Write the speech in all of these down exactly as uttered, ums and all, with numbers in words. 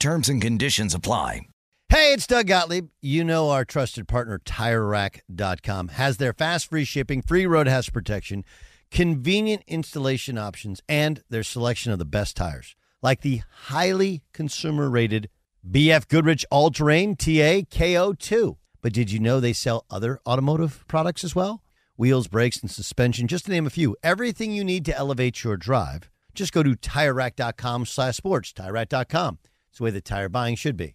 Terms and conditions apply. Hey, it's Doug Gottlieb. You know our trusted partner, Tire Rack dot com, has their fast, free shipping, free roadhouse protection, convenient installation options, and their selection of the best tires, like the highly consumer-rated B F Goodrich All-Terrain T A K O two. But did you know they sell other automotive products as well? Wheels, brakes, and suspension, just to name a few. Everything you need to elevate your drive. Just go to TireRack.com slash sports, TireRack dot com. It's the way that tire buying should be.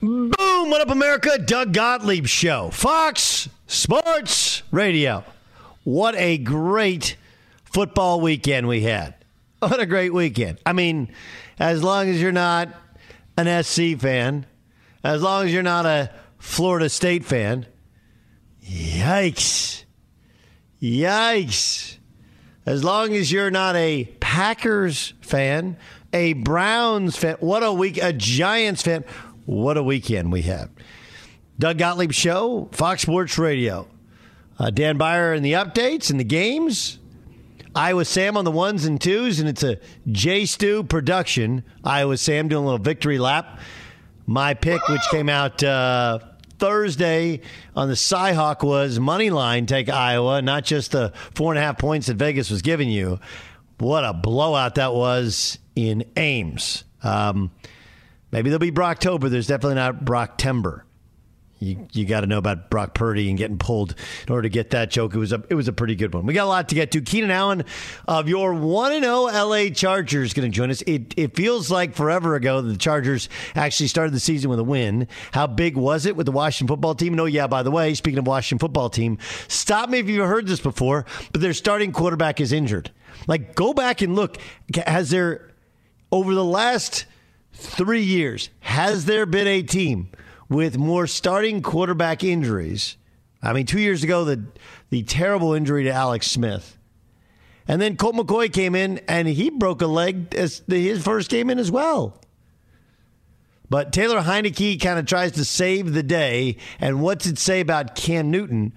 Boom! What up, America? Doug Gottlieb Show. Fox Sports Radio. What a great football weekend we had. What a great weekend. I mean, as long as you're not an S C fan, as long as you're not a Florida State fan, yikes. Yikes. As long as you're not a Packers fan, a Browns fan, what a week, a Giants fan. What a weekend we had. Doug Gottlieb Show, Fox Sports Radio. Uh, Dan Byer in the updates and the games. Iowa Sam on the ones and twos, and it's a J. Stu production. Iowa Sam doing a little victory lap. My pick, which came out uh, Thursday on the Cy-Hawk, was money line take Iowa, not just the four and a half points that Vegas was giving you. What a blowout that was in Ames. Um Maybe there'll be Brocktober. There's definitely not Brocktember. You you got to know about Brock Purdy and getting pulled in order to get that joke. It was a it was a pretty good one. We got a lot to get to. Keenan Allen of your one and zero L A Chargers going to join us. It it feels like forever ago the Chargers actually started the season with a win. How big was it with the Washington football team? And oh yeah, by the way, speaking of Washington football team, stop me if you've heard this before, but their starting quarterback is injured. Like, go back and look. Has there over the last three years, has there been a team with more starting quarterback injuries. I mean, two years ago, the the terrible injury to Alex Smith. And then Colt McCoy came in, and he broke a leg as his first game in as well. But Taylor Heinicke kind of tries to save the day. And what's it say about Cam Newton?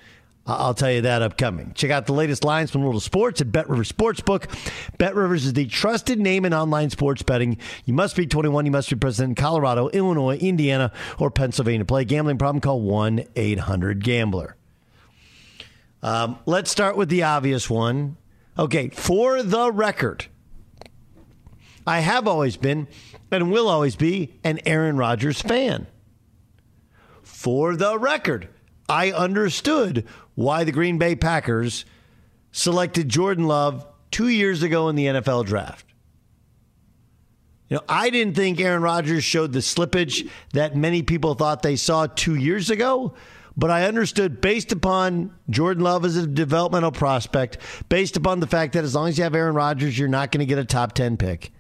I'll tell you that upcoming. Check out the latest lines from World of Sports at Bet Rivers Sportsbook. Bet Rivers is the trusted name in online sports betting. You must be twenty-one. You must be present in Colorado, Illinois, Indiana, or Pennsylvania. To play a gambling problem, call one eight hundred gambler. Um, let's start with the obvious one. Okay, for the record, I have always been and will always be an Aaron Rodgers fan. For the record, I understood why the Green Bay Packers selected Jordan Love two years ago in the N F L draft. You know, I didn't think Aaron Rodgers showed the slippage that many people thought they saw two years ago, but I understood based upon Jordan Love as a developmental prospect, based upon the fact that as long as you have Aaron Rodgers, you're not going to get a top ten pick,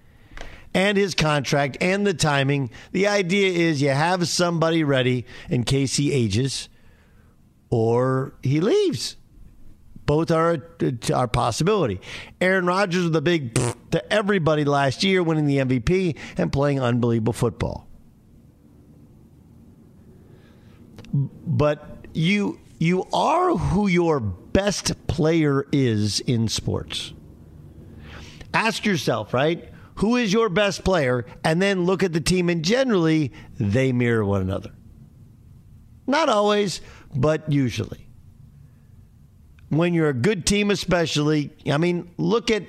and his contract and the timing. The idea is you have somebody ready in case he ages or he leaves. Both are a possibility. Aaron Rodgers was the big to everybody last year, winning the M V P and playing unbelievable football. But you you are who your best player is in sports. Ask yourself, right? Who is your best player? And then look at the team, and generally, they mirror one another. Not always, but usually. When you're a good team especially, I mean, look at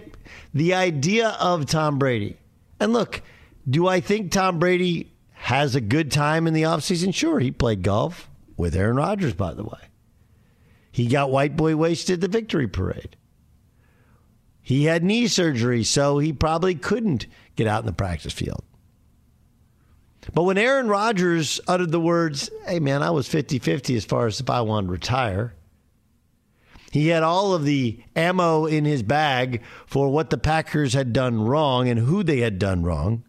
the idea of Tom Brady. And look, do I think Tom Brady has a good time in the offseason? Sure, he played golf with Aaron Rodgers, by the way. He got white boy wasted at the victory parade. He had knee surgery, so he probably couldn't get out in the practice field. But when Aaron Rodgers uttered the words, hey, man, I was fifty-fifty as far as if I wanted to retire. He had all of the ammo in his bag for what the Packers had done wrong and who they had done wrong.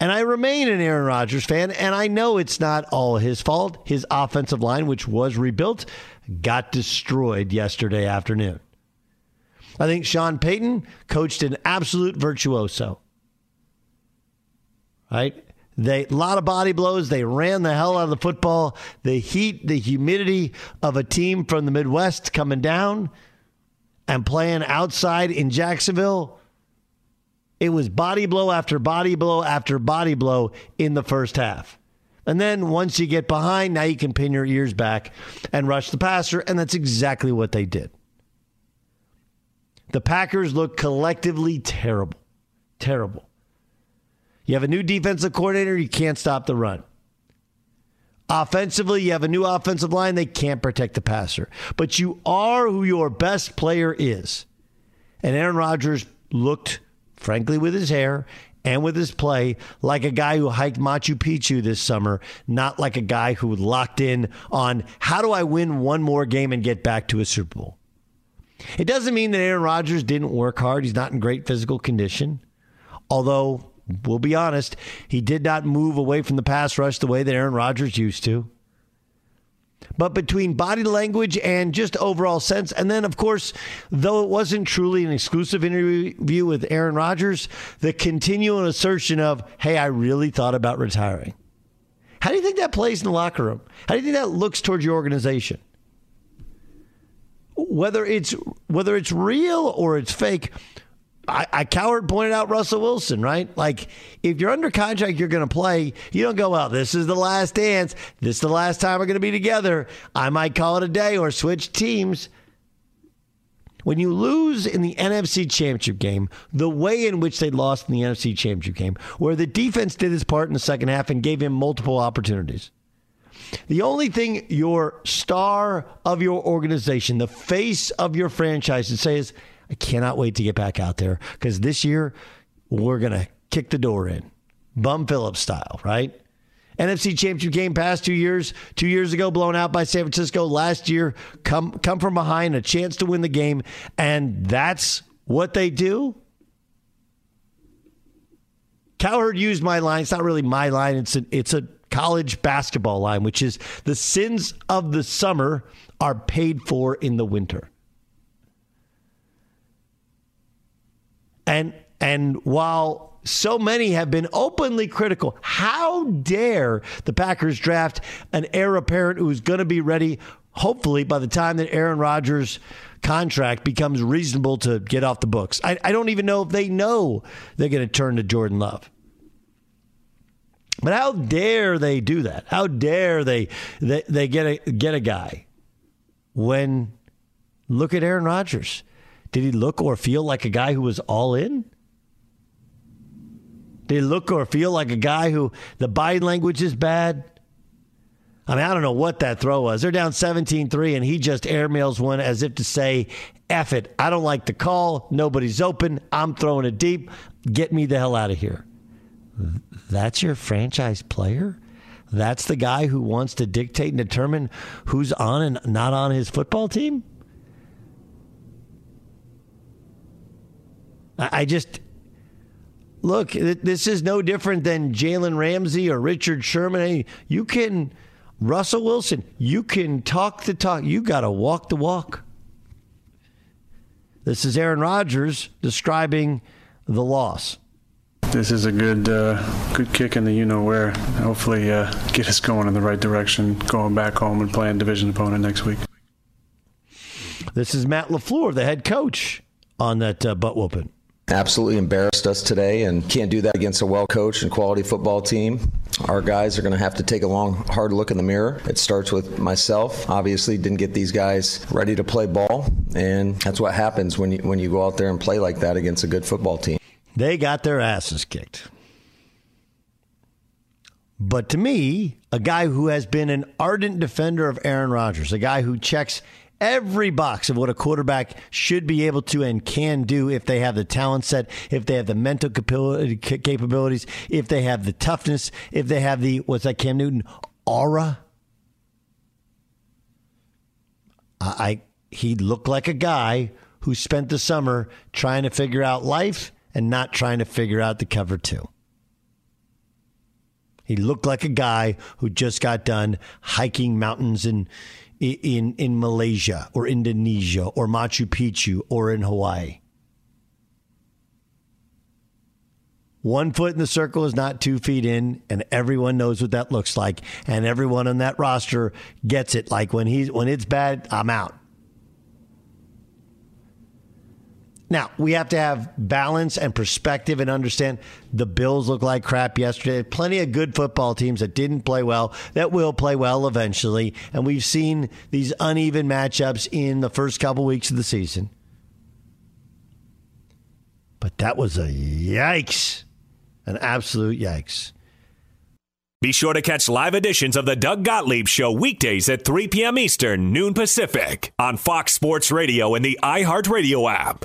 And I remain an Aaron Rodgers fan, and I know it's not all his fault. His offensive line, which was rebuilt, got destroyed yesterday afternoon. I think Sean Payton coached an absolute virtuoso. Right? They, a lot of body blows. They ran the hell out of the football. The heat, the humidity of a team from the Midwest coming down and playing outside in Jacksonville. It was body blow after body blow after body blow in the first half. And then once you get behind, now you can pin your ears back and rush the passer. And that's exactly what they did. The Packers look collectively terrible. Terrible. You have a new defensive coordinator, you can't stop the run. Offensively, you have a new offensive line, they can't protect the passer. But you are who your best player is. And Aaron Rodgers looked, frankly, with his hair and with his play, like a guy who hiked Machu Picchu this summer, not like a guy who locked in on how do I win one more game and get back to a Super Bowl. It doesn't mean that Aaron Rodgers didn't work hard. He's not in great physical condition. Although, we'll be honest, he did not move away from the pass rush the way that Aaron Rodgers used to. But between body language and just overall sense, and then, of course, though it wasn't truly an exclusive interview with Aaron Rodgers, the continual assertion of, hey, I really thought about retiring. How do you think that plays in the locker room? How do you think that looks towards your organization? Whether it's whether it's real or it's fake, I, I Coward pointed out Russell Wilson, right? Like, if you're under contract, you're going to play. You don't go, well, this is the last dance. This is the last time we're going to be together. I might call it a day or switch teams. When you lose in the N F C Championship game, the way in which they lost in the N F C Championship game, where the defense did its part in the second half and gave him multiple opportunities. The only thing your star of your organization, the face of your franchise, would say is, I cannot wait to get back out there because this year we're going to kick the door in. Bum Phillips style, right? N F C Championship game past two years. Two years ago, blown out by San Francisco. Last year, come, come from behind, a chance to win the game. And that's what they do? Cowherd used my line. It's not really my line. It's a, it's a college basketball line, which is the sins of the summer are paid for in the winter. And and while so many have been openly critical, how dare the Packers draft an heir apparent who's going to be ready, hopefully, by the time that Aaron Rodgers' contract becomes reasonable to get off the books. I, I don't even know if they know they're going to turn to Jordan Love. But how dare they do that? How dare they they, they get a get a guy when, look at Aaron Rodgers. Did he look or feel like a guy who was all in? Did he look or feel like a guy who the body language is bad? I mean, I don't know what that throw was. They're down seventeen three, and he just airmails one as if to say, F it. I don't like the call. Nobody's open. I'm throwing it deep. Get me the hell out of here. That's your franchise player? That's the guy who wants to dictate and determine who's on and not on his football team? I just, look, this is no different than Jalen Ramsey or Richard Sherman. You can, Russell Wilson, you can talk the talk. You got to walk the walk. This is Aaron Rodgers describing the loss. This is a good uh, good kick in the you-know-where. Hopefully uh, get us going in the right direction, going back home and playing division opponent next week. This is Matt LaFleur, the head coach, on that uh, butt whooping. Absolutely embarrassed us today, and can't do that against a well-coached and quality football team. Our guys are going to have to take a long, hard look in the mirror. It starts with myself. Obviously, didn't get these guys ready to play ball, and that's what happens when you when you go out there and play like that against a good football team. They got their asses kicked. But to me, a guy who has been an ardent defender of Aaron Rodgers, a guy who checks every box of what a quarterback should be able to and can do if they have the talent set, if they have the mental capabilities, if they have the toughness, if they have the, what's that, Cam Newton, aura. I, I he looked like a guy who spent the summer trying to figure out life and not trying to figure out the cover two. He looked like a guy who just got done hiking mountains in In, in Malaysia or Indonesia or Machu Picchu or in Hawaii. One foot in the circle is not two feet in, and everyone knows what that looks like, and everyone on that roster gets it. Like when he's when it's bad, I'm out. Now, we have to have balance and perspective and understand the Bills look like crap yesterday. Plenty of good football teams that didn't play well, that will play well eventually. And we've seen these uneven matchups in the first couple weeks of the season. But that was a yikes, an absolute yikes. Be sure to catch live editions of the Doug Gottlieb Show weekdays at three p.m. Eastern, noon Pacific on Fox Sports Radio and the iHeartRadio app.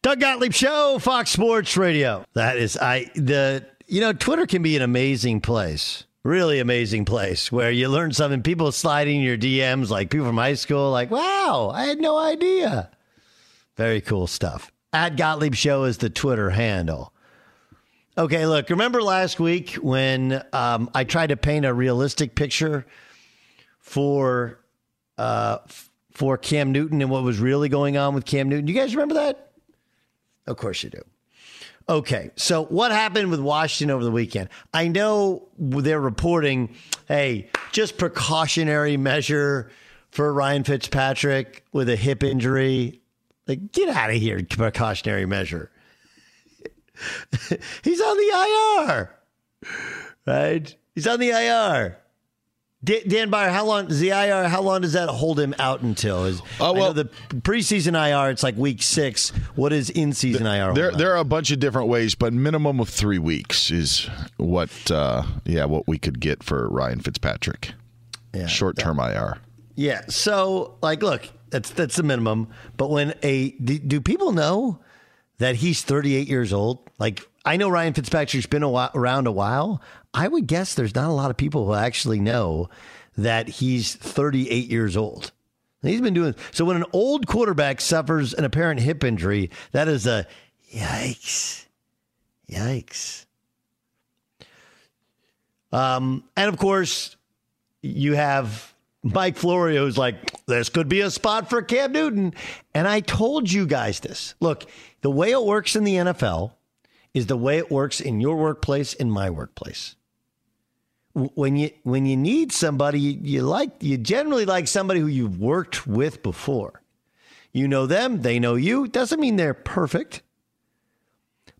Doug Gottlieb Show, Fox Sports Radio. That is, I, the, you know, Twitter can be an amazing place, really amazing place where you learn something. People sliding your D Ms, like people from high school, like, wow, I had no idea. Very cool stuff. At Gottlieb Show is the Twitter handle. Okay, look, remember last week when um, I tried to paint a realistic picture for, uh, for Cam Newton and what was really going on with Cam Newton? You guys remember that? Of course you do. Okay, so what happened with Washington over the weekend? I know they're reporting, hey, just precautionary measure for Ryan Fitzpatrick with a hip injury. Like, get out of here, precautionary measure. He's on the I R, right? He's on the I R. Dan Byer, how long does the I R? How long does that hold him out until? Is oh, well, I know the preseason I R? It's like week six. What is in season the, I R? There, there are a bunch of different ways, but minimum of three weeks is what. Uh, yeah, what we could get for Ryan Fitzpatrick. Yeah, short-term that, I R. Yeah. So, like, look, that's that's the minimum. But when a do, do people know that he's thirty-eight years old? Like, I know Ryan Fitzpatrick's been a while, around a while. I would guess there's not a lot of people who actually know that he's thirty-eight years old. And he's been doing so. When an old quarterback suffers an apparent hip injury, that is a yikes, yikes. Um, and of course, you have Mike Florio, who's like, this could be a spot for Cam Newton. And I told you guys this. Look, the way it works in the N F L is the way it works in your workplace, in my workplace. When you when you need somebody, you, you like you generally like somebody who you've worked with before. You know them, they know you. Doesn't mean they're perfect,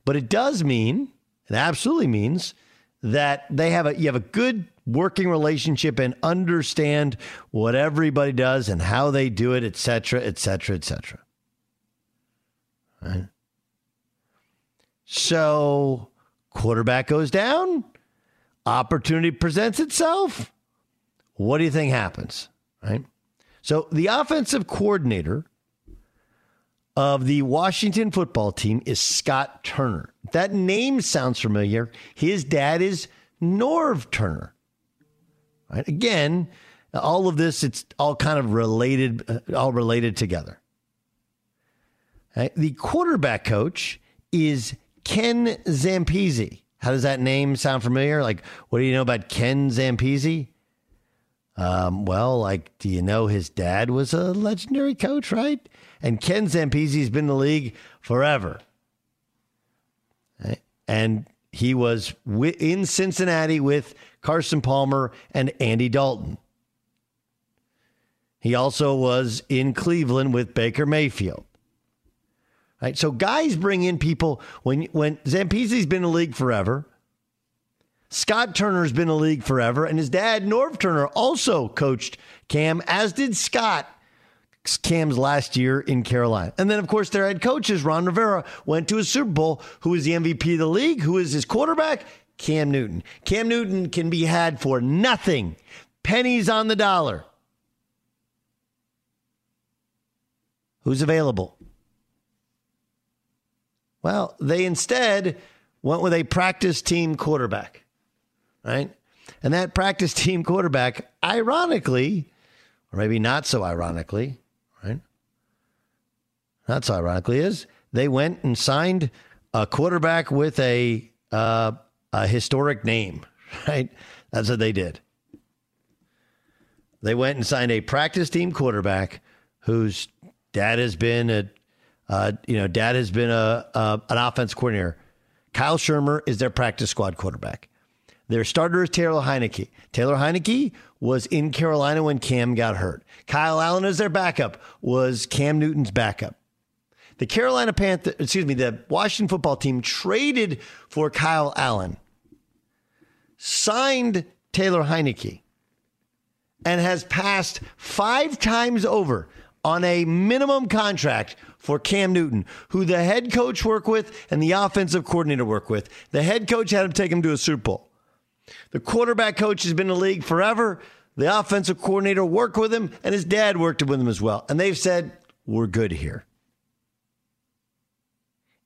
but it does mean, it absolutely means that they have a you have a good working relationship and understand what everybody does and how they do it, et cetera, et cetera, et cetera. Right. So quarterback goes down, opportunity presents itself. What do you think happens? Right? So the offensive coordinator of the Washington football team is Scott Turner. That name sounds familiar. His dad is Norv Turner. Right? Again, all of this, it's all kind of related, all related together. Right? The quarterback coach is Ken Zampezi. How does that name sound familiar? Like, what do you know about Ken Zampezi? Um, well, like, do you know his dad was a legendary coach, right? And Ken Zampezi's been in the league forever. Right? And he was w- in Cincinnati with Carson Palmer and Andy Dalton. He also was in Cleveland with Baker Mayfield. Right? So guys bring in people when, when Zampezi's been in the league forever. Scott Turner's been in the league forever, and his dad, Norv Turner, also coached Cam, as did Scott, Cam's last year in Carolina. And then, of course, their head coaches, Ron Rivera, went to a Super Bowl. Who is the M V P of the league? Who is his quarterback? Cam Newton. Cam Newton can be had for nothing. Pennies on the dollar. Who's available? Well, they instead went with a practice team quarterback. Right? And that practice team quarterback, ironically, or maybe not so ironically, right? Not so ironically, is they went and signed a quarterback with a uh, a historic name, right? That's what they did. They went and signed a practice team quarterback whose dad has been a uh, you know dad has been a, a an offense coordinator. Kyle Schirmer is their practice squad quarterback. Their starter is Taylor Heinicke. Taylor Heinicke was in Carolina when Cam got hurt. Kyle Allen as their backup was Cam Newton's backup. The Carolina Panthers, excuse me, the Washington football team traded for Kyle Allen, signed Taylor Heinicke, and has passed five times over on a minimum contract for Cam Newton, who the head coach worked with and the offensive coordinator worked with. The head coach had him take him to a Super Bowl. The quarterback coach has been in the league forever. The offensive coordinator worked with him, and his dad worked with him as well. And they've said, we're good here.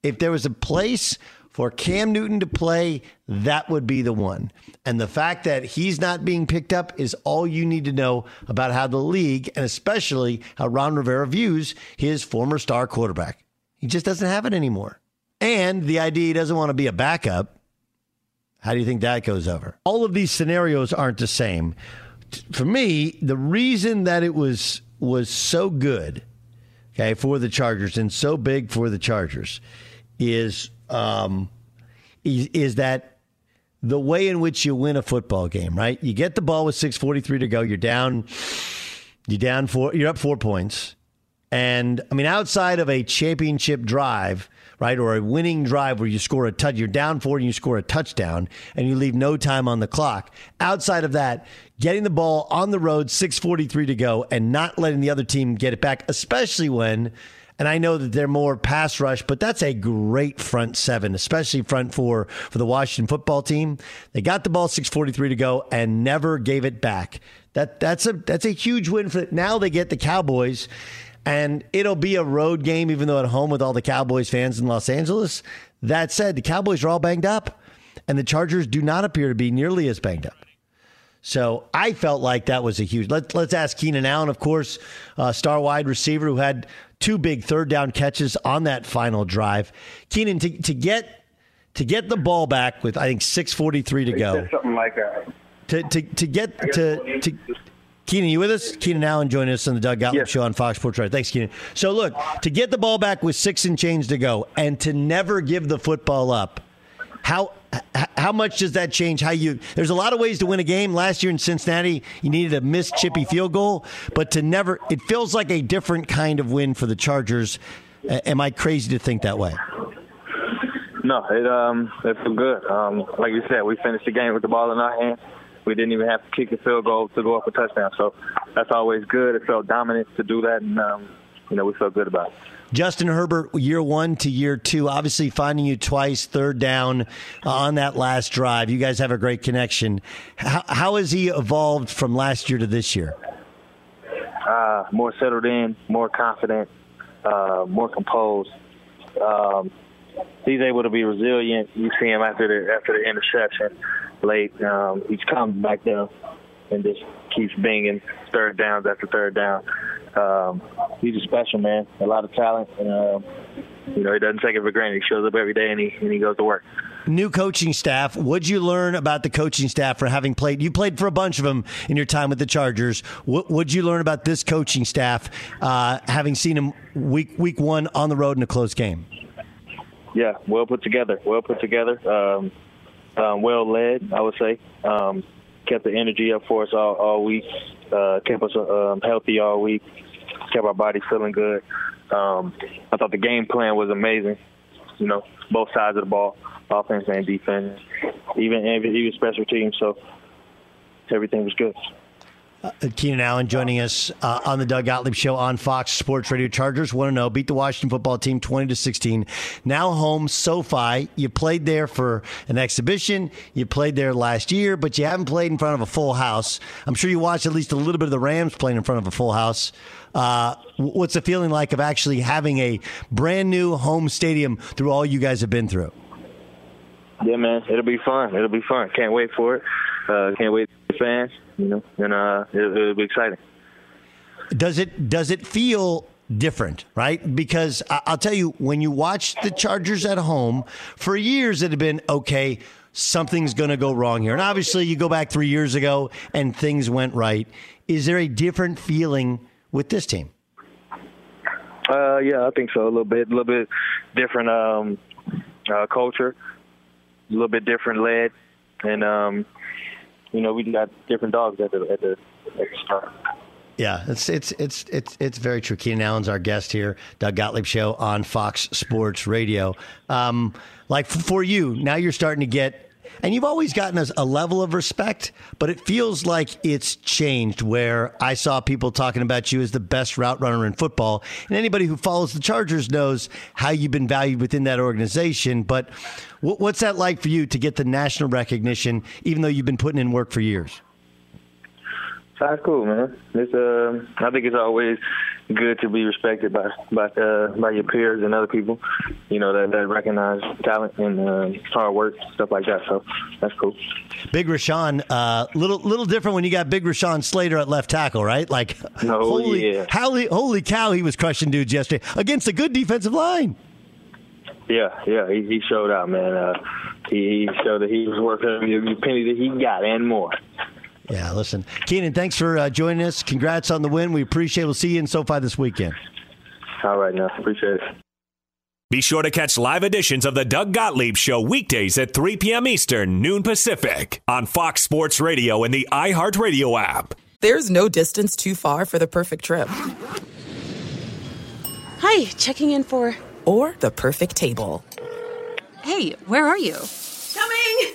If there was a place for Cam Newton to play, that would be the one. And the fact that he's not being picked up is all you need to know about how the league, and especially how Ron Rivera views his former star quarterback. He just doesn't have it anymore. And the idea he doesn't want to be a backup. How do you think that goes over? All of these scenarios aren't the same. For me, the reason that it was was so good, okay, for the Chargers and so big for the Chargers is um, is, is that the way in which you win a football game, right? You get the ball with six forty-three to go. You're down. You're down four. You're up four points. And I mean, outside of a championship drive, right, or a winning drive where you score a touch, you're down four and you score a touchdown and you leave no time on the clock. Outside of that, getting the ball on the road, six forty-three to go, and not letting the other team get it back, especially when, and I know that they're more pass rush, but that's a great front seven, especially front four for the Washington football team. They got the ball, six forty-three to go, and never gave it back. That that's a that's a huge win for it. Now they get the Cowboys. And it'll be a road game, even though at home with all the Cowboys fans in Los Angeles. That said, the Cowboys are all banged up, and the Chargers do not appear to be nearly as banged up. So I felt like that was a huge. Let, let's ask Keenan Allen, of course, uh, star wide receiver who had two big third down catches on that final drive. Keenan, to, to get to get the ball back with, I think, six forty-three to go. Something like that. To to to get to to. Keenan, you with us? Keenan Allen joining us on the Doug Gottlieb yes. Show on Fox Sports Radio. Thanks, Keenan. So, look, to get the ball back with six and change to go and to never give the football up, how how much does that change? How you? There's a lot of ways to win a game. Last year in Cincinnati, you needed a missed chippy field goal, but to never – it feels like a different kind of win for the Chargers. Am I crazy to think that way? No, it um, it feels good. Um, like you said, we finished the game with the ball in our hands. We didn't even have to kick a field goal to go up a touchdown. So that's always good. It felt dominant to do that, and, um, you know, we felt good about it. Justin Herbert, year one to year two, obviously finding you twice, third down uh, on that last drive. You guys have a great connection. How, how has he evolved from last year to this year? Uh, more settled in, more confident, uh, more composed. Um, he's able to be resilient. You see him after the, after the interception. Late, um, he's come back down and just keeps binging third downs after third down. Um, he's a special man, a lot of talent. And, um, you know, he doesn't take it for granted. He shows up every day and he and he goes to work. New coaching staff. What'd you learn about the coaching staff for having played? You played for a bunch of them in your time with the Chargers. What would you learn about this coaching staff, uh, having seen them week week one on the road in a close game? Yeah, well put together. Well put together. Um, um, well led, I would say. Um, kept the energy up for us all, all week. Uh, kept us um, healthy all week. Kept our bodies feeling good. Um, I thought the game plan was amazing. You know, both sides of the ball, offense and defense, even even special teams. So everything was good. Uh, Keenan Allen joining us uh, on the Doug Gottlieb Show on Fox Sports Radio. Chargers one and oh, beat the Washington football team twenty to sixteen. Now home, SoFi. You played there for an exhibition. You played there last year, but you haven't played in front of a full house. I'm sure you watched at least a little bit of the Rams playing in front of a full house. Uh, what's the feeling like of actually having a brand new home stadium through all you guys have been through? Yeah, man, it'll be fun. It'll be fun. Can't wait for it. Uh, can't wait for the fans, you know, and uh, it, it'll be exciting. Does it does it feel different, right? Because I'll tell you, when you watch the Chargers at home, for years it had been, okay, something's going to go wrong here. And obviously you go back three years ago and things went right. Is there a different feeling with this team? Uh, yeah, I think so. A little bit, a little bit different um, uh, culture, a little bit different lead. And, um, you know, we got different dogs at the, at the, at the start. Yeah, it's it's it's it's it's very true. Keenan Allen's our guest here, Doug Gottlieb Show on Fox Sports Radio. Um, like for you, now you're starting to get, and you've always gotten a, a level of respect, but it feels like it's changed where I saw people talking about you as the best route runner in football. And anybody who follows the Chargers knows how you've been valued within that organization. But w- what's that like for you to get the national recognition, even though you've been putting in work for years? That's cool, man. It's, uh, I think it's always good to be respected by by, uh, by your peers and other people, you know, that, that recognize talent and uh, hard work, stuff like that. So that's cool. Big Rashawn, uh, little little different when you got Big Rashawn Slater at left tackle, right? Like, no, holy, yeah. holy, holy cow, he was crushing dudes yesterday against a good defensive line. Yeah, yeah, he, he showed out, man. Uh, he, he showed that he was worth every penny that he got and more. Yeah, listen. Keenan, thanks for uh, joining us. Congrats on the win. We appreciate it. We'll see you in SoFi this weekend. All right, now. Appreciate it. Be sure to catch live editions of the Doug Gottlieb Show weekdays at three p.m. Eastern, noon Pacific, on Fox Sports Radio and the iHeartRadio app. There's no distance too far for the perfect trip. Hi, checking in for... Or the perfect table. Hey, where are you? Coming!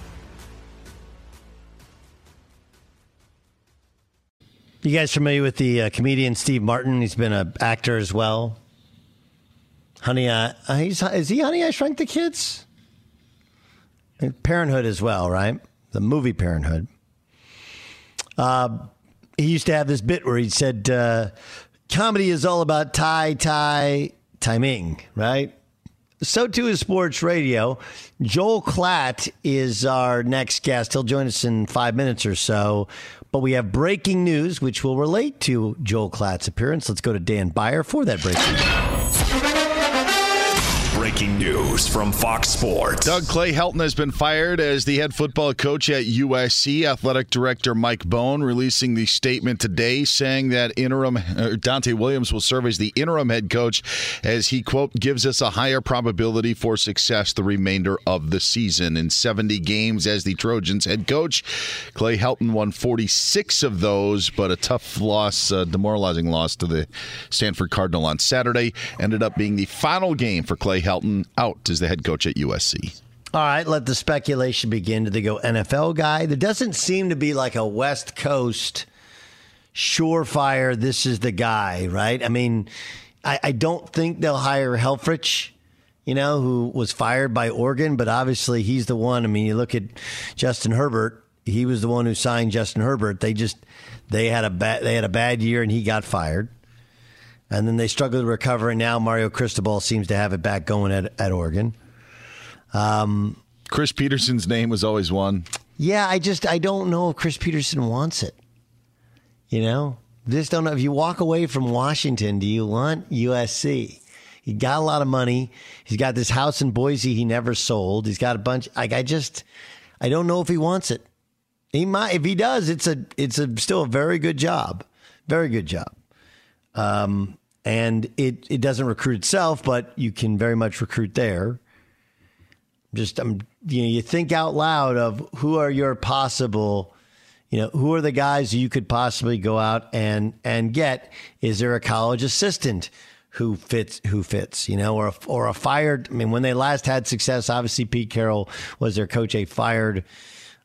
You guys familiar with the uh, comedian Steve Martin? He's been an actor as well. Honey, I, uh, he's, is he Honey, I Shrunk the Kids? And Parenthood as well, right? The movie Parenthood. Uh, he used to have this bit where he said, uh, comedy is all about tie, tie, timing, right? So too is sports radio. Joel Klatt is our next guest. He'll join us in five minutes or so. But we have breaking news, which will relate to Joel Klatt's appearance. Let's go to Dan Beyer for that breaking news. Breaking news from Fox Sports. Doug Clay Helton has been fired as the head football coach at U S C. Athletic Director Mike Bohn releasing the statement today saying that interim uh, Dante Williams will serve as the interim head coach as he, quote, gives us a higher probability for success the remainder of the season. In seventy games as the Trojans head coach, Clay Helton won forty-six of those, but a tough loss, uh, demoralizing loss to the Stanford Cardinal on Saturday ended up being the final game for Clay Helton out as the head coach at U S C. All right, let the speculation begin. Do they go N F L guy? There doesn't seem to be like a West Coast surefire, this is the guy, right? I mean, I, I don't think they'll hire Helfrich, you know, who was fired by Oregon, but obviously he's the one. I mean, you look at Justin Herbert. He was the one who signed Justin Herbert. They just, they had a bad, they had a bad year and he got fired. And then they struggled to recover, and now Mario Cristobal seems to have it back going at, at Oregon. Um, Chris Peterson's name was always one. Yeah, I just, I don't know if Chris Peterson wants it. You know? Just don't know. If you walk away from Washington, do you want U S C? He got a lot of money. He's got this house in Boise he never sold. He's got a bunch. Like, I just, I don't know if he wants it. He might. If he does, it's a, it's a still a very good job. Very good job. Um. And it, it doesn't recruit itself, but you can very much recruit there. Just um, you know, you think out loud of who are your possible, you know, who are the guys you could possibly go out and and get? Is there a college assistant who fits who fits? You know, or a, or a fired. I mean, when they last had success, obviously Pete Carroll was their coach, a fired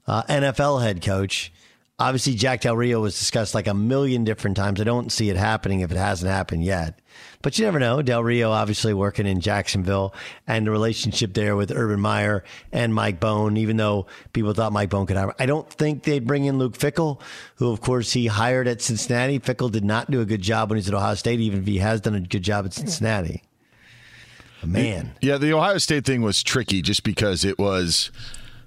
uh, N F L head coach. Obviously, Jack Del Rio was discussed like a million different times. I don't see it happening if it hasn't happened yet. But you never know. Del Rio obviously working in Jacksonville and the relationship there with Urban Meyer and Mike Bohn, even though people thought Mike Bohn could hire. I don't think they'd bring in Luke Fickell, who, of course, he hired at Cincinnati. Fickell did not do a good job when he's at Ohio State, even if he has done a good job at Cincinnati. But man. Yeah, the Ohio State thing was tricky just because it was –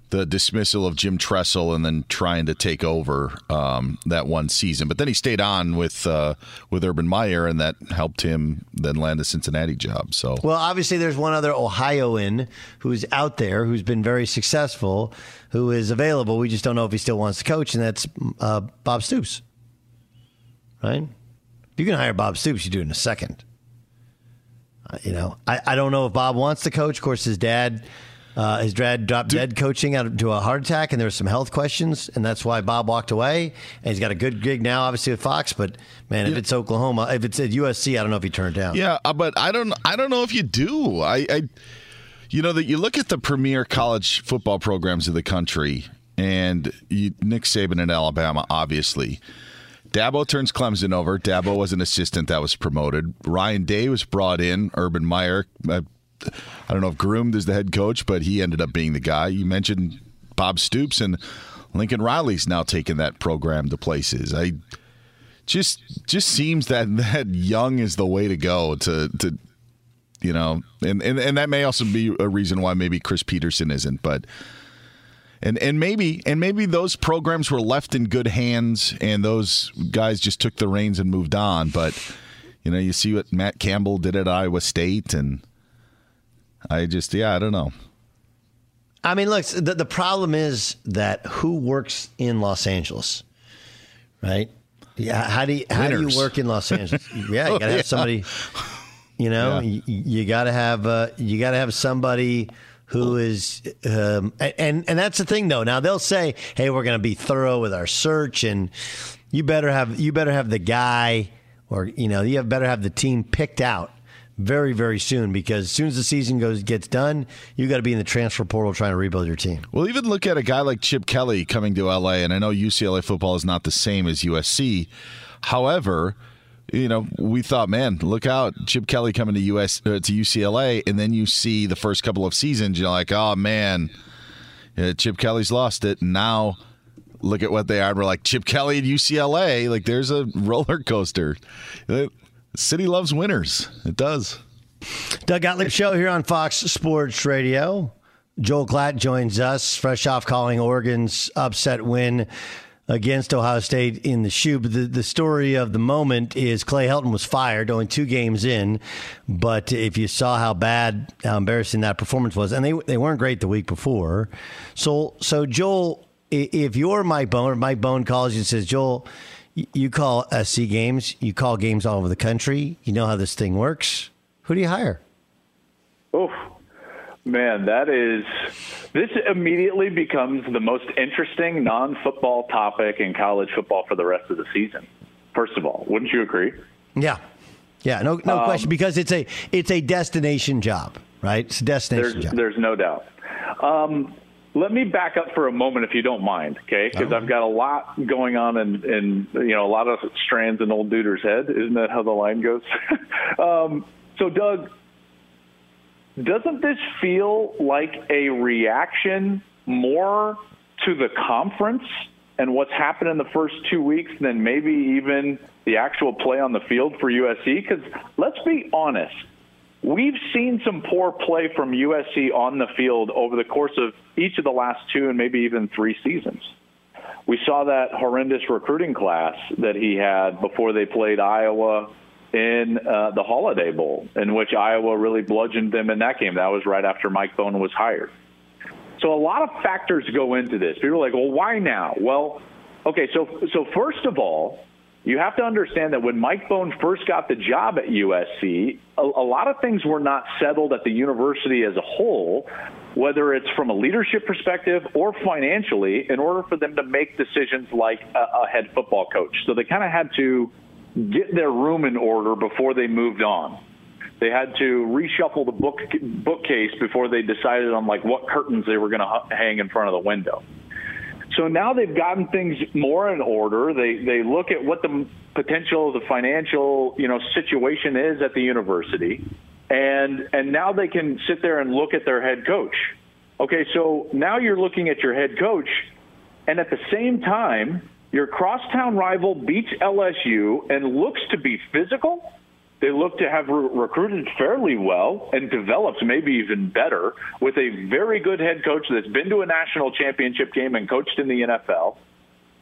the dismissal of Jim Tressel and then trying to take over um, that one season. But then he stayed on with uh, with Urban Meyer, and that helped him then land a Cincinnati job. So well, obviously there's one other Ohioan who's out there who's been very successful, who is available. We just don't know if he still wants to coach, and that's uh, Bob Stoops. Right? If you can hire Bob Stoops, you do it in a second. Uh, you know, I, I don't know if Bob wants to coach. Of course, his dad... Uh, his dad dropped dead coaching out to a heart attack, and there were some health questions, and that's why Bob walked away. And he's got a good gig now, obviously with Fox. But man, if yeah. it's Oklahoma, if it's at U S C, I don't know if he turned down. Yeah, but I don't, I don't know if you do. I, I you know, that you look at the premier college football programs of the country, and you, Nick Saban in Alabama, obviously. Dabo turns Clemson over. Dabo was an assistant that was promoted. Ryan Day was brought in. Urban Meyer. Uh, I don't know if groomed is the head coach, but he ended up being the guy. You mentioned Bob Stoops, and Lincoln Riley's now taking that program to places. I just just seems that that young is the way to go to to you know, and, and, and that may also be a reason why maybe Chris Peterson isn't, but and and maybe and maybe those programs were left in good hands and those guys just took the reins and moved on. But you know, you see what Matt Campbell did at Iowa State, and I just, yeah, I don't know. I mean, look, the, the problem is that who works in Los Angeles, right? Yeah, how do you, how do you work in Los Angeles? Yeah, you gotta have yeah. somebody. You know, yeah. you, you gotta have uh, you gotta have somebody who is, um, and and that's the thing though. Now they'll say, hey, we're gonna be thorough with our search, and you better have you better have the guy, or you know, you better have the team picked out very, very soon, because as soon as the season goes gets done, you got to be in the transfer portal trying to rebuild your team. Well, even look at a guy like Chip Kelly coming to L A, and I know U C L A football is not the same as U S C. However, you know, we thought, man, look out, Chip Kelly coming to U S uh, to U C L A, and then you see the first couple of seasons, you're like, oh man, yeah, Chip Kelly's lost it. And now look at what they are. We're like Chip Kelly at U C L A, like there's a roller coaster. It, City loves winners. It does. Doug Gottlieb Show here on Fox Sports Radio. Joel Klatt joins us, fresh off calling Oregon's upset win against Ohio State in the shoe. But the, the story of the moment is Clay Helton was fired, only two games in. But if you saw how bad, how embarrassing that performance was, and they they weren't great the week before. So, so Joel, if you're Mike Bohn, or Mike Bohn calls you and says, Joel, you call S C games. You call games all over the country. You know how this thing works. Who do you hire? Oh, man, that is – this immediately becomes the most interesting non-football topic in college football for the rest of the season, first of all. Wouldn't you agree? Yeah. Yeah, no no um, question, because it's a it's a destination job, right? It's a destination there's, job. There's no doubt. Um Let me back up for a moment, if you don't mind, okay? Because I've got a lot going on and, and, you know, a lot of strands in old Duder's head. Isn't that how the line goes? um, so, Doug, doesn't this feel like a reaction more to the conference and what's happened in the first two weeks than maybe even the actual play on the field for U S C? Because let's be honest. We've seen some poor play from U S C on the field over the course of each of the last two and maybe even three seasons. We saw that horrendous recruiting class that he had before they played Iowa in uh, the Holiday Bowl, in which Iowa really bludgeoned them in that game. That was right after Mike Bohn was hired. So a lot of factors go into this. People are like, well, why now? Well, okay, so so first of all, you have to understand that when Mike Bohn first got the job at U S C, a, a lot of things were not settled at the university as a whole, whether it's from a leadership perspective or financially, in order for them to make decisions like a, a head football coach. So they kind of had to get their room in order before they moved on. They had to reshuffle the book, bookcase before they decided on like what curtains they were going to hang in front of the window. So now they've gotten things more in order. They they look at what the potential, the financial, you know, situation is at the university, and and now they can sit there and look at their head coach. Okay, so now you're looking at your head coach, and at the same time, your crosstown rival beats L S U and looks to be physical They look to have re- recruited fairly well and developed maybe even better with a very good head coach that's been to a national championship game and coached in the N F L.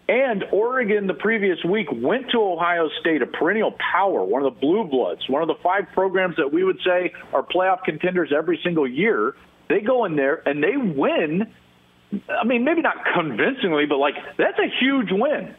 And Oregon the previous week went to Ohio State, a perennial power, one of the blue bloods, one of the five programs that we would say are playoff contenders every single year. They go in there and they win. I mean, maybe not convincingly, but like that's a huge win.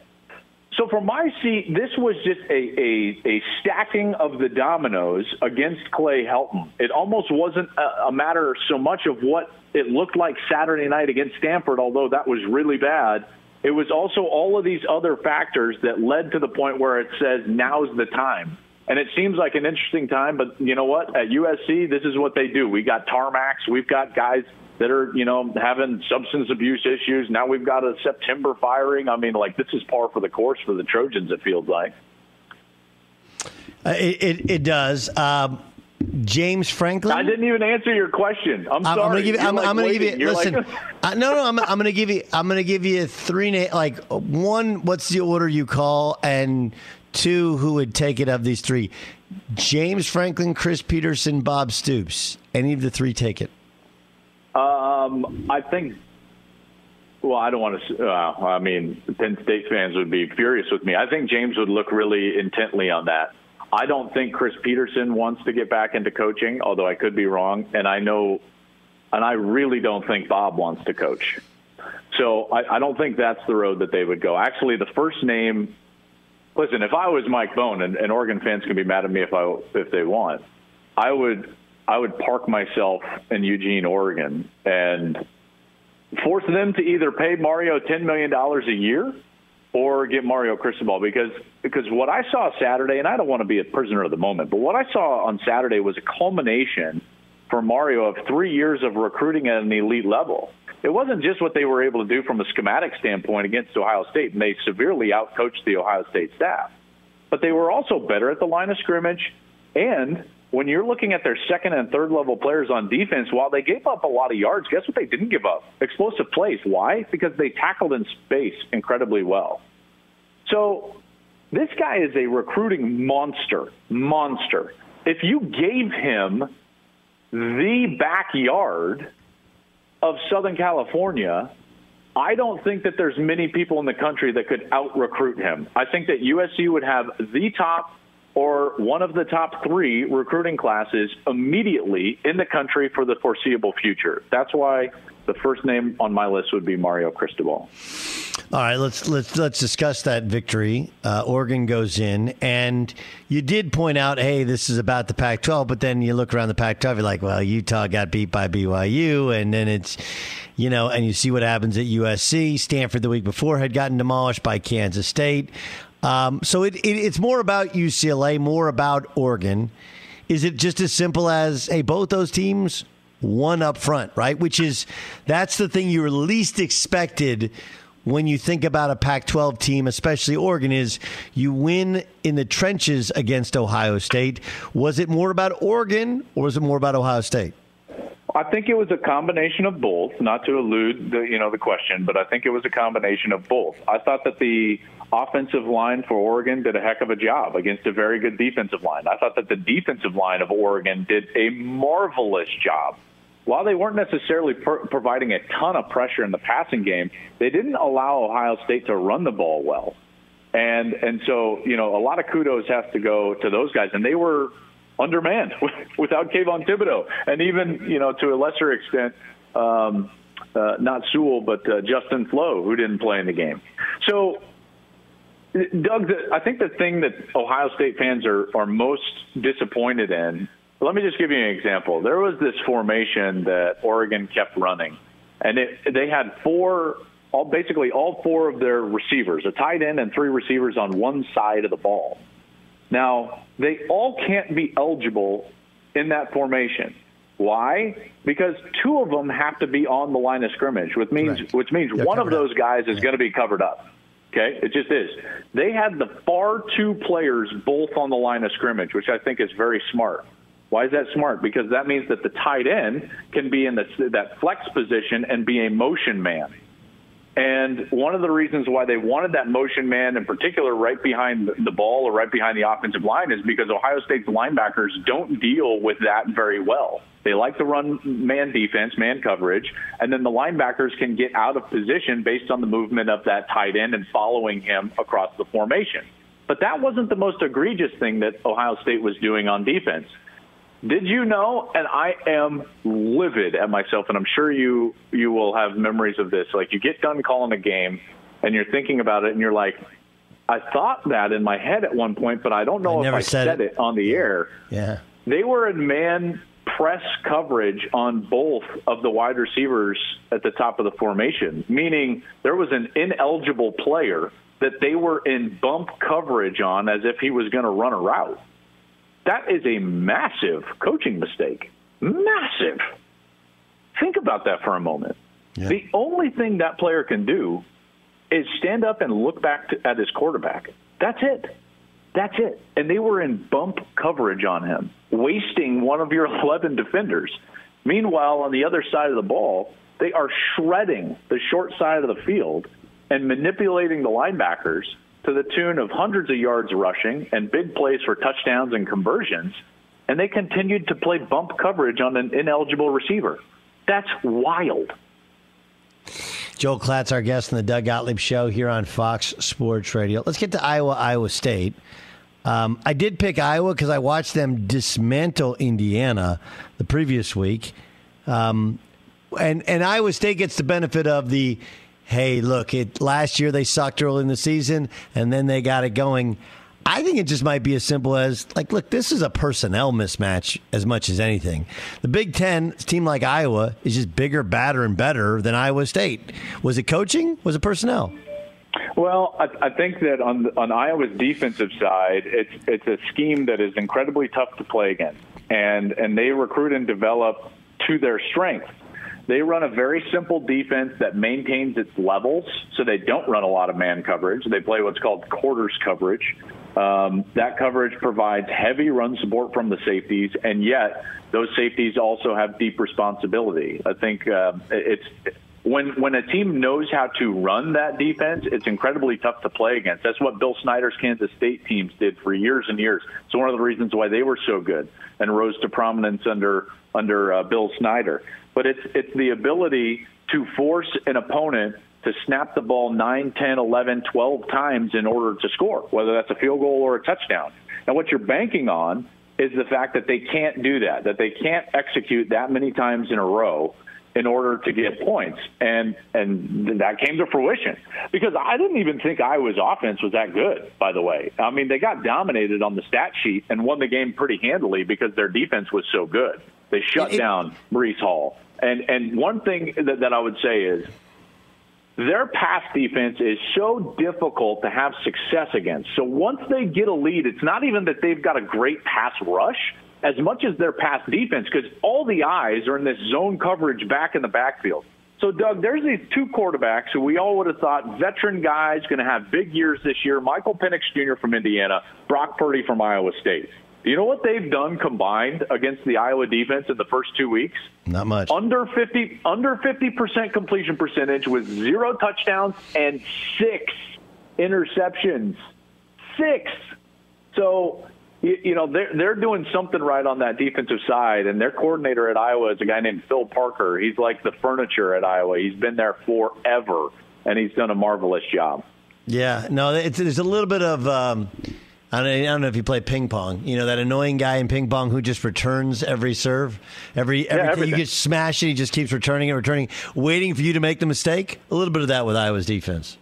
So from my seat, this was just a, a, a stacking of the dominoes against Clay Helton. It almost wasn't a, a matter so much of what it looked like Saturday night against Stanford, although that was really bad. It was also all of these other factors that led to the point where it says now's the time. And it seems like an interesting time, but you know what? At U S C, this is what they do. We got tarmacs. We've got guys that are, you know, having substance abuse issues. Now we've got a September firing. I mean, like, this is par for the course for the Trojans, it feels like. Uh, it, it, it does. Um, James Franklin. I didn't even answer your question. I'm, I'm sorry. I'm going to give you, I'm, like I'm gonna give you listen, like, uh, no, no, I'm, I'm going to give you, I'm going to give you three, na- like one, what's the order you call, and two, who would take it of these three? James Franklin, Chris Peterson, Bob Stoops. Any of the three take it? Um, I think, well, I don't want to, uh, I mean, Penn State fans would be furious with me. I think James would look really intently on that. I don't think Chris Peterson wants to get back into coaching, although I could be wrong. And I know, and I really don't think Bob wants to coach. So I, I don't think that's the road that they would go. Actually, the first name, listen, if I was Mike Bohn, and, and Oregon fans can be mad at me if I, if they want, I would I would park myself in Eugene, Oregon, and force them to either pay Mario ten million dollars a year or get Mario Cristobal. Because because what I saw Saturday, and I don't want to be a prisoner of the moment, but what I saw on Saturday was a culmination for Mario of three years of recruiting at an elite level. It wasn't just what they were able to do from a schematic standpoint against Ohio State, and they severely outcoached the Ohio State staff. But they were also better at the line of scrimmage, and when you're looking at their second and third level players on defense, while they gave up a lot of yards, guess what they didn't give up? Explosive plays. Why? Because they tackled in space incredibly well. So this guy is a recruiting monster, monster. If you gave him the backyard of Southern California, I don't think that there's many people in the country that could out-recruit him. I think that U S C would have the top or one of the top three recruiting classes immediately in the country for the foreseeable future. That's why the first name on my list would be Mario Cristobal. All right, let's let's let's discuss that victory. Uh, Oregon goes in, and you did point out, hey, this is about the Pac twelve, but then you look around the Pac twelve, you're like, well, Utah got beat by B Y U, and then it's, you know, and you see what happens at U S C. Stanford the week before had gotten demolished by Kansas State. Um, so it, it, it's more about U C L A, more about Oregon. Is it just as simple as, hey, both those teams won up front, right? Which is, that's the thing you were least expected when you think about a Pac twelve team, especially Oregon, is you win in the trenches against Ohio State. Was it more about Oregon or was it more about Ohio State? I think it was a combination of both, not to elude the, you know, the question, but I think it was a combination of both. I thought that the offensive line for Oregon did a heck of a job against a very good defensive line. I thought that the defensive line of Oregon did a marvelous job. While they weren't necessarily per- providing a ton of pressure in the passing game, they didn't allow Ohio State to run the ball well. And and so, you know, a lot of kudos has to go to those guys. And they were undermanned without Kayvon Thibodeau. And even, you know, to a lesser extent, um, uh, not Sewell, but uh, Justin Flo, who didn't play in the game. So, Doug, I think the thing that Ohio State fans are, are most disappointed in, let me just give you an example. There was this formation that Oregon kept running, and it, they had four, all, basically all four of their receivers, a tight end and three receivers on one side of the ball. Now, they all can't be eligible in that formation. Why? Because two of them have to be on the line of scrimmage, which means, right. which means one of those up. guys is yeah. going to be covered up. Okay, it just is. They had the far two players both on the line of scrimmage, which I think is very smart. Why is that smart? Because that means that the tight end can be in the, that flex position and be a motion man. And one of the reasons why they wanted that motion man in particular right behind the ball or right behind the offensive line is because Ohio State's linebackers don't deal with that very well. They like to run man defense, man coverage, and then the linebackers can get out of position based on the movement of that tight end and following him across the formation. But that wasn't the most egregious thing that Ohio State was doing on defense. Did you know, and I am livid at myself, and I'm sure you you will have memories of this, like you get done calling a game and you're thinking about it and you're like, I thought that in my head at one point, but I don't know I if I said, said it. it on the air. Yeah, they were in man press coverage on both of the wide receivers at the top of the formation, meaning there was an ineligible player that they were in bump coverage on as if he was going to run a route. That is a massive coaching mistake. Massive. Think about that for a moment. Yeah. The only thing that player can do is stand up and look back to, at his quarterback. That's it. That's it. And they were in bump coverage on him, wasting one of your eleven defenders. Meanwhile, on the other side of the ball, they are shredding the short side of the field and manipulating the linebackers to the tune of hundreds of yards rushing and big plays for touchdowns and conversions, and they continued to play bump coverage on an ineligible receiver. That's wild. Joel Klatt, our guest on the Doug Gottlieb Show here on Fox Sports Radio. Let's get to Iowa, Iowa State. Um, I did pick Iowa because I watched them dismantle Indiana the previous week. Um, and, and Iowa State gets the benefit of the hey, look, it, last year they sucked early in the season, and then they got it going. I think it just might be as simple as, like, look, this is a personnel mismatch as much as anything. The Big Ten, a team like Iowa, is just bigger, badder, and better than Iowa State. Was it coaching? Was it personnel? Well, I, I think that on, on Iowa's defensive side, it's it's a scheme that is incredibly tough to play against, and and they recruit and develop to their strength. They run a very simple defense that maintains its levels, so they don't run a lot of man coverage. They play what's called quarters coverage. Um, that coverage provides heavy run support from the safeties, and yet those safeties also have deep responsibility. I think uh, it's when when a team knows how to run that defense, it's incredibly tough to play against. That's what Bill Snyder's Kansas State teams did for years and years. It's one of the reasons why they were so good and rose to prominence under under uh, Bill Snyder. But it's it's the ability to force an opponent to snap the ball nine, ten, eleven, twelve times in order to score, whether that's a field goal or a touchdown. And what you're banking on is the fact that they can't do that, that they can't execute that many times in a row in order to get points. And and that came to fruition. Because I didn't even think Iowa's offense was that good, by the way. I mean, they got dominated on the stat sheet and won the game pretty handily because their defense was so good. They shut down Breece Hall. And and one thing that, that I would say is their pass defense is so difficult to have success against. So once they get a lead, it's not even that they've got a great pass rush as much as their pass defense, because all the eyes are in this zone coverage back in the backfield. So, Doug, there's these two quarterbacks who we all would have thought veteran guys going to have big years this year, Michael Penix Junior from Indiana, Brock Purdy from Iowa State. You know what they've done combined against the Iowa defense in the first two weeks? Not much. Under fifty, under fifty percent completion percentage with zero touchdowns and six interceptions. Six. So, you, you know, they're, they're doing something right on that defensive side, and their coordinator at Iowa is a guy named Phil Parker. He's like the furniture at Iowa. He's been there forever, and he's done a marvelous job. Yeah. No, it's, it's a little bit of um... – I don't know if you play ping pong. You know, that annoying guy in ping pong who just returns every serve. Every, every yeah, You get smashed and he just keeps returning and returning, waiting for you to make the mistake. A little bit of that with Iowa's defense.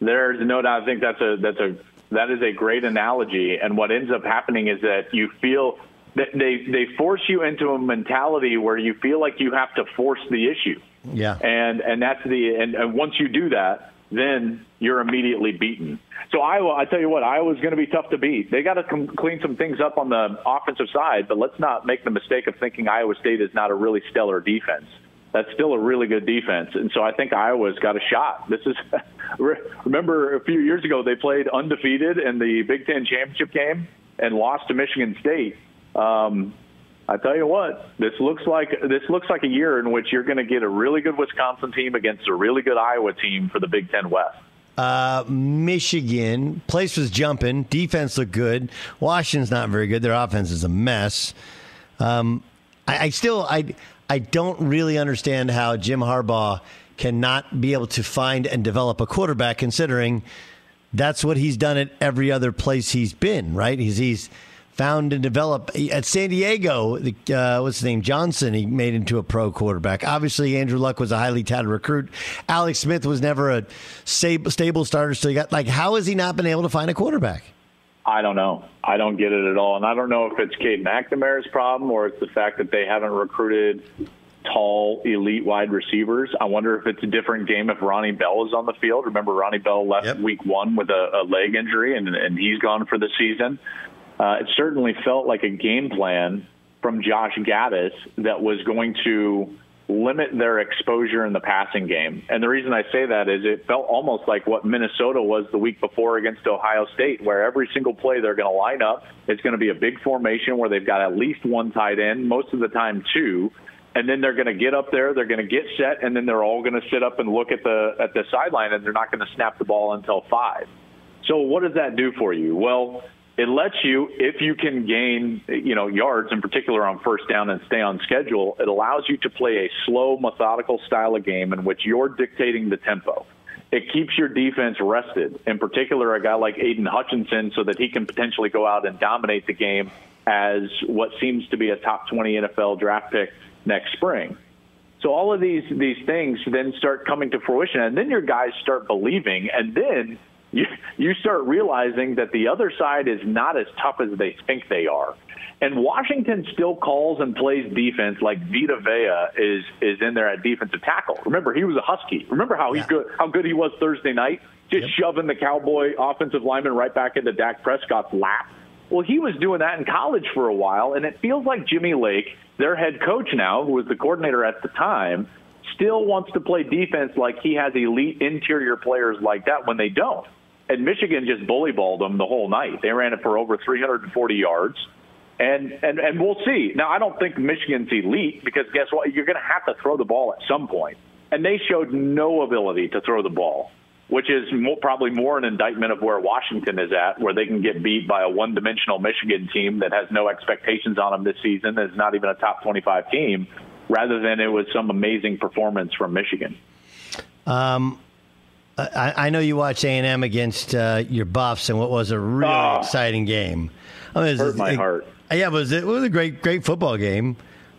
There's no doubt. I think that's a, that's a, that is a great analogy. And what ends up happening is that you feel that they, they force you into a mentality where you feel like you have to force the issue. Yeah. And, and that's the, and, and once you do that, then you're immediately beaten. So Iowa, I tell you what, Iowa's going to be tough to beat. They got to com- clean some things up on the offensive side, but let's not make the mistake of thinking Iowa State is not a really stellar defense. That's still a really good defense, and so I think Iowa's got a shot. This is remember a few years ago they played undefeated in the Big Ten championship game and lost to Michigan State. Um, I tell you what, this looks like this looks like a year in which you're going to get a really good Wisconsin team against a really good Iowa team for the Big Ten West. Uh, Michigan, place was jumping. Defense looked good. Washington's not very good. Their offense is a mess. Um, I, I still, I, I don't really understand how Jim Harbaugh cannot be able to find and develop a quarterback, considering that's what he's done at every other place he's been. Right? He's he's. Found and developed at San Diego. The, uh, what's his name? Johnson. He made into a pro quarterback. Obviously, Andrew Luck was a highly touted recruit. Alex Smith was never a stable starter. So you got like, how has he not been able to find a quarterback? I don't know. I don't get it at all, and I don't know if it's Cade McNamara's problem or it's the fact that they haven't recruited tall, elite wide receivers. I wonder if it's a different game if Ronnie Bell is on the field. Remember, Ronnie Bell left yep. week one with a, a leg injury, and, and he's gone for the season. Uh, it certainly felt like a game plan from Josh Gaddis that was going to limit their exposure in the passing game. And the reason I say that is it felt almost like what Minnesota was the week before against Ohio State, where every single play they're going to line up, it's going to be a big formation where they've got at least one tight end, most of the time two, and then they're going to get up there, they're going to get set, and then they're all going to sit up and look at the at the sideline, and they're not going to snap the ball until five. So what does that do for you? Well, it lets you, if you can gain, you know, yards, in particular on first down and stay on schedule, it allows you to play a slow, methodical style of game in which you're dictating the tempo. It keeps your defense rested, in particular a guy like Aiden Hutchinson, so that he can potentially go out and dominate the game as what seems to be a top twenty N F L draft pick next spring. So all of these, these things then start coming to fruition, and then your guys start believing, and then – You, you start realizing that the other side is not as tough as they think they are. And Washington still calls and plays defense like Vita Vea is is in there at defensive tackle. Remember, he was a Husky. Remember how, yeah. he good, how good he was Thursday night? Just yep. shoving the Cowboy offensive lineman right back into Dak Prescott's lap. Well, he was doing that in college for a while, and it feels like Jimmy Lake, their head coach now, who was the coordinator at the time, still wants to play defense like he has elite interior players like that when they don't. And Michigan just bully-balled them the whole night. They ran it for over three hundred forty yards. And, and and we'll see. Now, I don't think Michigan's elite because guess what? You're going to have to throw the ball at some point. And they showed no ability to throw the ball, which is more, probably more an indictment of where Washington is at, where they can get beat by a one-dimensional Michigan team that has no expectations on them this season, is not even a top twenty-five team, rather than it was some amazing performance from Michigan. Um. I, I know you watched A and M against uh, your Buffs, and what was a really oh, exciting game. I mean, it hurt my it, heart. Yeah, it was, it was a great, great football game.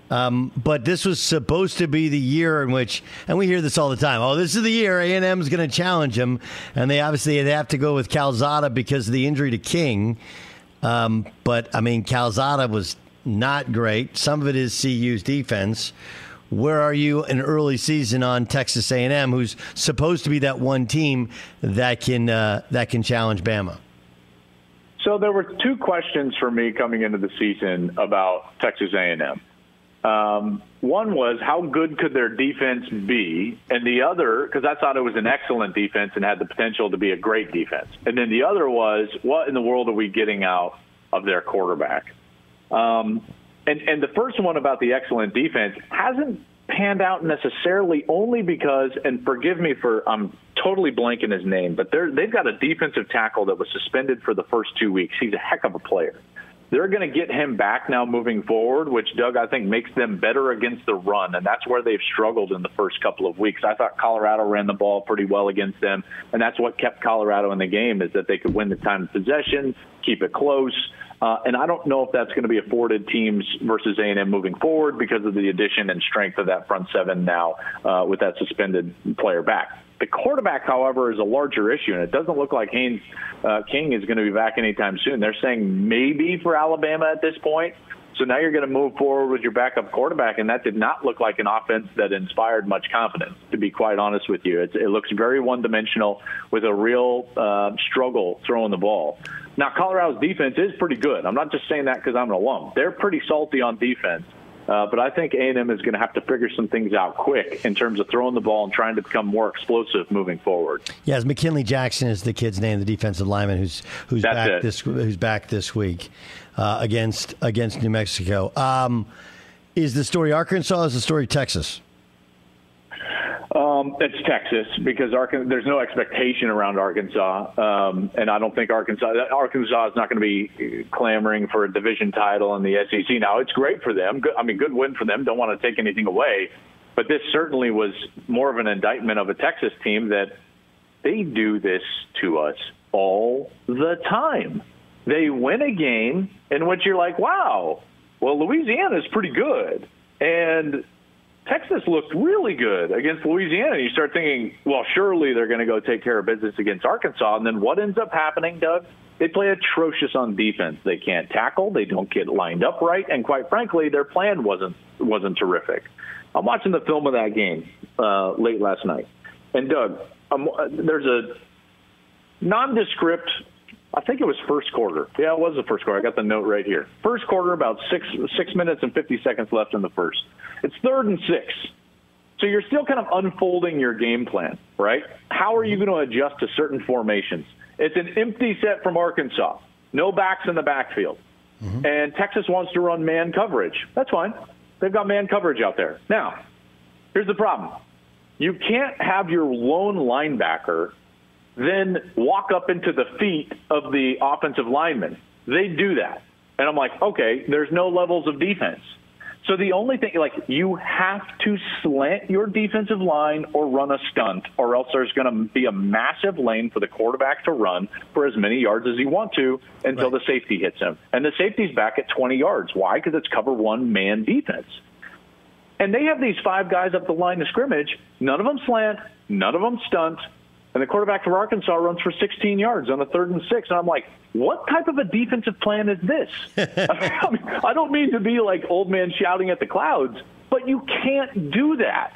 Um, but this was supposed to be the year in which, and we hear this all the time, oh, this is the year A and M is going to challenge them. And they obviously they have to go with Calzada because of the injury to King. Um, but, I mean, Calzada was not great. Some of it is C U's defense. Where are you in early season on Texas A and M, who's supposed to be that one team that can uh, that can challenge Bama? So there were two questions for me coming into the season about Texas A and M. Um, one was, how good could their defense be? And the other, because I thought it was an excellent defense and had the potential to be a great defense. And then the other was, what in the world are we getting out of their quarterback? Um And, and the first one about the excellent defense hasn't panned out necessarily, only because, and forgive me for, I'm totally blanking his name, but they're, they've got a defensive tackle that was suspended for the first two weeks. He's a heck of a player. They're going to get him back now moving forward, which, Doug, I think makes them better against the run, and that's where they've struggled in the first couple of weeks. I thought Colorado ran the ball pretty well against them, and that's what kept Colorado in the game, is that they could win the time of possession, keep it close. Uh, and I don't know if that's going to be afforded teams versus A and M moving forward because of the addition and strength of that front seven now uh, with that suspended player back. The quarterback, however, is a larger issue, and it doesn't look like Haynes uh, King is going to be back anytime soon. They're saying maybe for Alabama at this point. So now you're going to move forward with your backup quarterback, and that did not look like an offense that inspired much confidence, to be quite honest with you. It's, it looks very one-dimensional with a real uh, struggle throwing the ball. Now, Colorado's defense is pretty good. I'm not just saying that because I'm an alum. They're pretty salty on defense, uh, but I think A and M is going to have to figure some things out quick in terms of throwing the ball and trying to become more explosive moving forward. Yes, McKinley Jackson is the kid's name, the defensive lineman who's who's That's back it. this who's back this week. uh, against against New Mexico. Um, is the story Arkansas or is the story Texas? Um, it's Texas, because Arkansas, there's no expectation around Arkansas, um, and I don't think Arkansas Arkansas is not going to be clamoring for a division title in the S E C. Now, it's great for them. I mean, good win for them. Don't want to take anything away. But this certainly was more of an indictment of a Texas team that they do this to us all the time. They win a game in which you're like, wow, well, Louisiana's pretty good. And Texas looked really good against Louisiana. You start thinking, well, surely they're going to go take care of business against Arkansas. And then what ends up happening, Doug? They play atrocious on defense. They can't tackle. They don't get lined up right. And quite frankly, their plan wasn't wasn't terrific. I'm watching the film of that game uh, late last night. And, Doug, um, there's a nondescript, I think it was first quarter. Yeah, it was the first quarter. I got the note right here. First quarter, about six six minutes and fifty seconds left in the first. It's third and six. So you're still kind of unfolding your game plan, right? How are you going to adjust to certain formations? It's an empty set from Arkansas. No backs in the backfield. Mm-hmm. And Texas wants to run man coverage. That's fine. They've got man coverage out there. Now, here's the problem. You can't have your lone linebacker then walk up into the feet of the offensive lineman. They do that. And I'm like, okay, there's no levels of defense. So the only thing, like, you have to slant your defensive line or run a stunt, or else there's going to be a massive lane for the quarterback to run for as many yards as you want to until right. the safety hits him. And the safety's back at twenty yards. Why? Because it's cover one man defense. And they have these five guys up the line of scrimmage. None of them slant. None of them stunt. And the quarterback from Arkansas runs for sixteen yards on a third and six. And I'm like, what type of a defensive plan is this? I mean, I don't mean to be like old man shouting at the clouds, but you can't do that.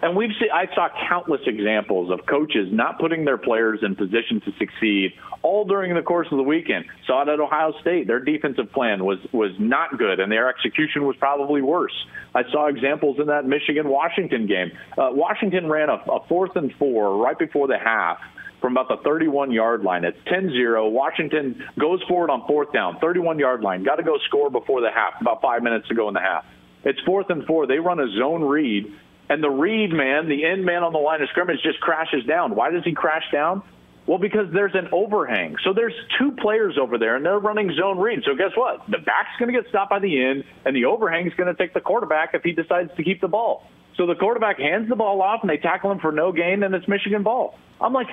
And we've seen, I saw countless examples of coaches not putting their players in position to succeed all during the course of the weekend. Saw it at Ohio State. Their defensive plan was was not good, and their execution was probably worse. I saw examples in that Michigan-Washington game. Uh, Washington ran a, a fourth and four right before the half from about the thirty-one-yard line. It's ten zero. Washington goes forward on fourth down, thirty-one-yard line. Got to go score before the half, about five minutes to go in the half. It's fourth and four. They run a zone read. And the read man, the end man on the line of scrimmage, just crashes down. Why does he crash down? Well, because there's an overhang. So there's two players over there, and they're running zone read. So guess what? The back's going to get stopped by the end, and the overhang's going to take the quarterback if he decides to keep the ball. So the quarterback hands the ball off, and they tackle him for no gain, and it's Michigan ball. I'm like,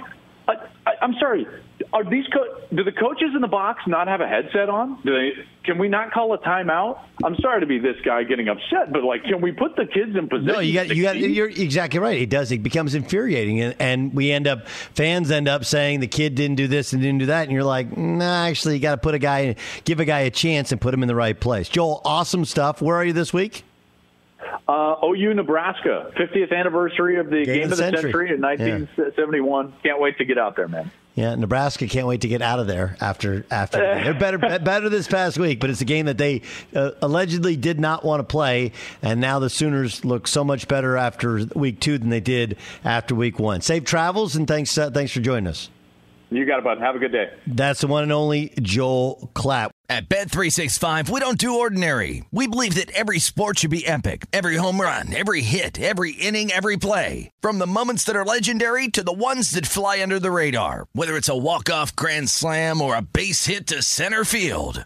I, I, I'm sorry. Are these co- do the coaches in the box not have a headset on? Do they? Can we not call a timeout? I'm sorry to be this guy getting upset, but like, can we put the kids in position? No, you got, you got, you're exactly right. It does. It becomes infuriating, and, and we end up fans end up saying the kid didn't do this and didn't do that, and you're like, nah, actually, you got to put a guy, give a guy a chance, and put him in the right place. Joel, awesome stuff. Where are you this week? Uh, O U Nebraska, fiftieth anniversary of the game, game of the century, century in nineteen seventy-one. Yeah. Can't wait to get out there, man. Yeah, Nebraska can't wait to get out of there after after they're better better this past week, but it's a game that they uh, allegedly did not want to play, and now the Sooners look so much better after week two than they did after week one. Safe travels, and thanks uh, thanks for joining us. You got it, bud. Have a good day. That's the one and only Joel Klatt. At Bet three sixty-five, we don't do ordinary. We believe that every sport should be epic. Every home run, every hit, every inning, every play. From the moments that are legendary to the ones that fly under the radar. Whether it's a walk-off grand slam or a base hit to center field.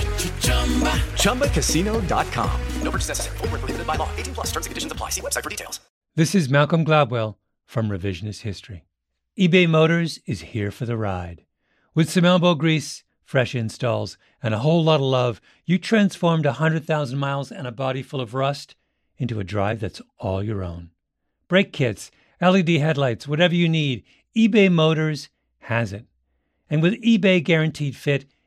Chumba Casino dot com. No purchase necessary. Void where prohibited by law. eighteen plus terms and conditions apply. See website for details. This is Malcolm Gladwell from Revisionist History. eBay Motors is here for the ride. With some elbow grease, fresh installs, and a whole lot of love, you transformed one hundred thousand miles and a body full of rust into a drive that's all your own. Brake kits, L E D headlights, whatever you need, eBay Motors has it. And with eBay Guaranteed Fit,